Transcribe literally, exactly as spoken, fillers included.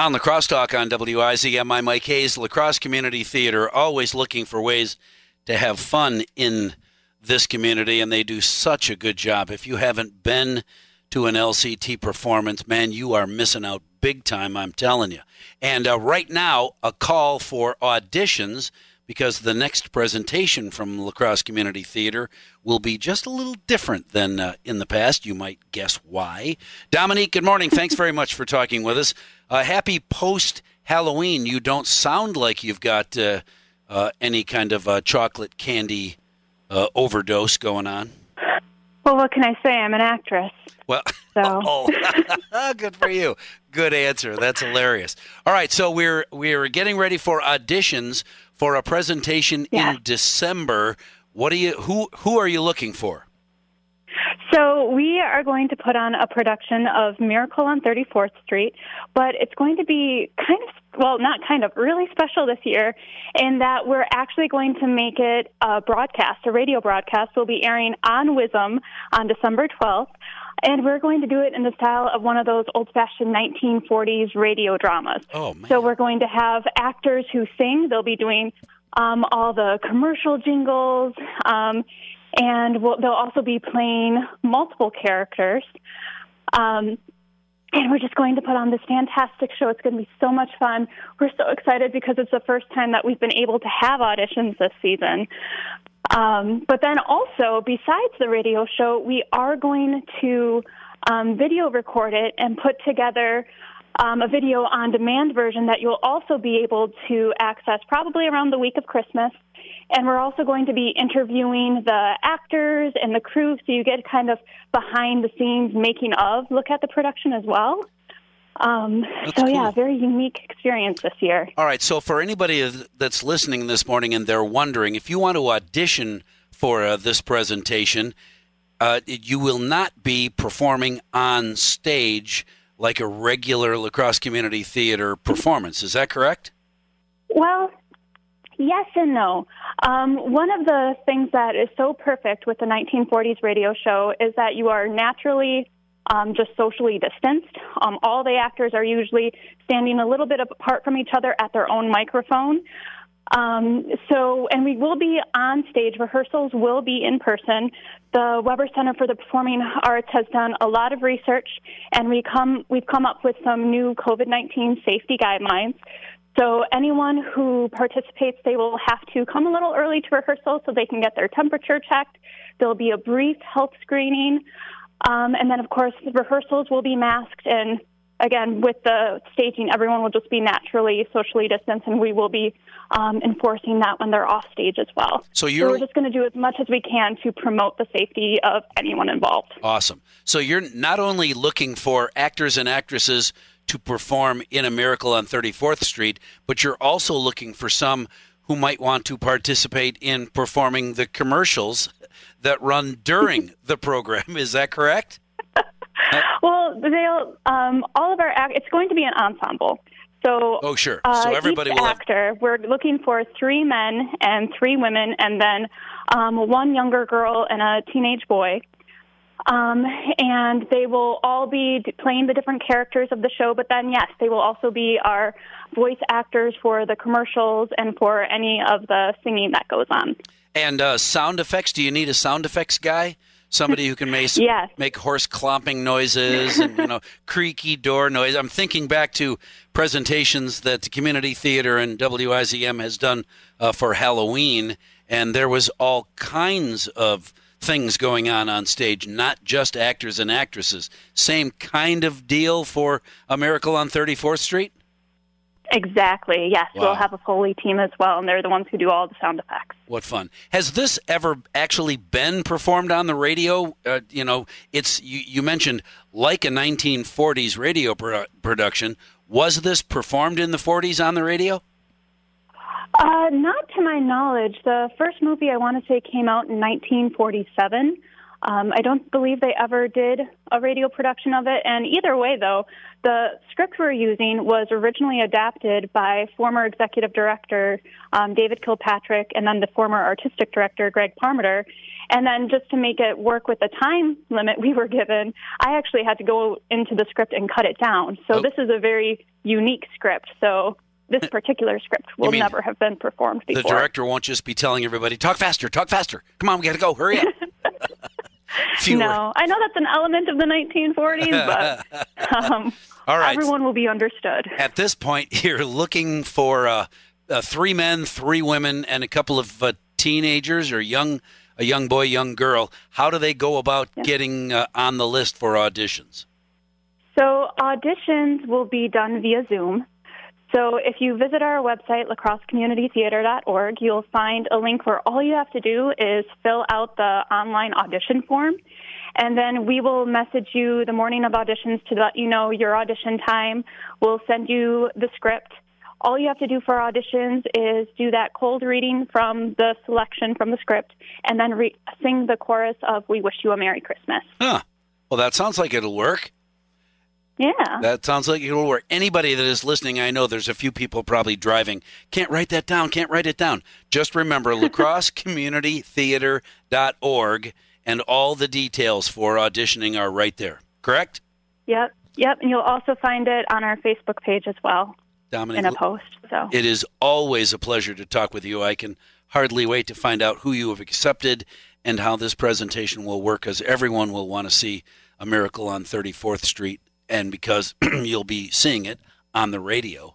On the Crosstalk on W I Z M, I'm Mike Hayes, La Crosse Community Theatre, always looking for ways to have fun in this community, and they do such a good job. If you haven't been to an L C T performance, man, you are missing out big time, I'm telling you. And uh, right now, a call for auditions, because the next presentation from La Crosse Community Theatre will be just a little different than uh, in the past. You might guess why. Dominique, good morning. Thanks very much for talking with us. Uh, happy post-Halloween. You don't sound like you've got uh, uh, any kind of uh, chocolate candy uh, overdose going on. Well, what can I say? I'm an actress. Well, so. Oh, good for you. Good answer. That's hilarious. All right, so we're we're getting ready for auditions for a presentation yeah. in December. What do you who who are you looking for? So we are going to put on a production of Miracle on thirty-fourth Street, but it's going to be kind of, well, not kind of, really special this year in that we're actually going to make it a broadcast, a radio broadcast. We'll be airing on W I Z M on December twelfth, and we're going to do it in the style of one of those old-fashioned nineteen forties radio dramas. Oh, man. So we're going to have actors who sing. They'll be doing um, all the commercial jingles, um And we'll, they'll also be playing multiple characters. Um, and we're just going to put on this fantastic show. It's going to be so much fun. We're so excited because it's the first time that we've been able to have auditions this season. Um, but then also, besides the radio show, we are going to um, video record it and put together um, a video on-demand version that you'll also be able to access probably around the week of Christmas. And we're also going to be interviewing the actors and the crew, so you get kind of behind-the-scenes making-of look at the production as well. Um, so, cool. yeah, very unique experience this year. All right, so for anybody that's listening this morning and they're wondering, if you want to audition for uh, this presentation, uh, you will not be performing on stage like a regular La Crosse Community Theatre performance. Is that correct? Well, yes and no. Um, one of the things that is so perfect with the nineteen forties radio show is that you are naturally um, just socially distanced. Um, all the actors are usually standing a little bit apart from each other at their own microphone. Um, so, and we will be on stage. Rehearsals will be in person. The Weber Center for the Performing Arts has done a lot of research, and we come, we've come up with some new COVID nineteen safety guidelines. So anyone who participates, they will have to come a little early to rehearsal so they can get their temperature checked. There'll be a brief health screening. Um, and then, of course, the rehearsals will be masked. And, again, with the staging, everyone will just be naturally socially distanced, and we will be um, enforcing that when they're off stage as well. So, you're... so we're just going to do as much as we can to promote the safety of anyone involved. Awesome. So you're not only looking for actors and actresses to perform in a Miracle on thirty-fourth Street, but you're also looking for some who might want to participate in performing the commercials that run during the program. Is that correct? Well, they'll um, all of our act- it's going to be an ensemble. So, oh sure. So uh, everybody each will actor. Have... We're looking for three men and three women, and then um, one younger girl and a teenage boy. Um, and they will all be playing the different characters of the show, but then, yes, they will also be our voice actors for the commercials and for any of the singing that goes on. And uh, sound effects, do you need a sound effects guy? Somebody who can make, yes. make horse clomping noises and, you know, creaky door noise. I'm thinking back to presentations that the community theater and W I Z M has done uh, for Halloween, and there was all kinds of things going on on stage, not just actors and actresses. Same kind of deal for a Miracle on thirty-fourth Street? Exactly, yes. Wow. We'll have a Foley team as well, and they're the ones who do all the sound effects. What fun. Has this ever actually been performed on the radio? Uh, you know, it's you, you mentioned like a nineteen forties radio pro- production. Was this performed in the forties on the radio? Uh, not to my knowledge. The first movie, I want to say, came out in nineteen forty-seven. Um, I don't believe they ever did a radio production of it. And either way, though, the script we're using was originally adapted by former executive director um, David Kilpatrick and then the former artistic director Greg Parmeter. And then just to make it work with the time limit we were given, I actually had to go into the script and cut it down. So oh. this is a very unique script. So this particular script will never have been performed before. The director won't just be telling everybody, talk faster, talk faster. Come on, we got to go. Hurry up. No, I know that's an element of the nineteen forties, but um, all right. Everyone will be understood. At this point, you're looking for uh, uh, three men, three women, and a couple of uh, teenagers or young a young boy, young girl. How do they go about yeah. getting uh, on the list for auditions? So auditions will be done via Zoom. So if you visit our website, la crosse community theatre dot org, you'll find a link where all you have to do is fill out the online audition form, and then we will message you the morning of auditions to let you know your audition time. We'll send you the script. All you have to do for auditions is do that cold reading from the selection from the script, and then re- sing the chorus of We Wish You a Merry Christmas. Huh. Well, that sounds like it'll work. Yeah. That sounds like it'll work. Anybody that is listening, I know there's a few people probably driving. Can't write that down. Can't write it down. Just remember la crosse community theatre dot org, and all the details for auditioning are right there. Correct? Yep. Yep. And you'll also find it on our Facebook page as well. Dominic, in a post. So it is always a pleasure to talk with you. I can hardly wait to find out who you have accepted and how this presentation will work, because everyone will want to see A Miracle on thirty-fourth Street. And because you'll be seeing it on the radio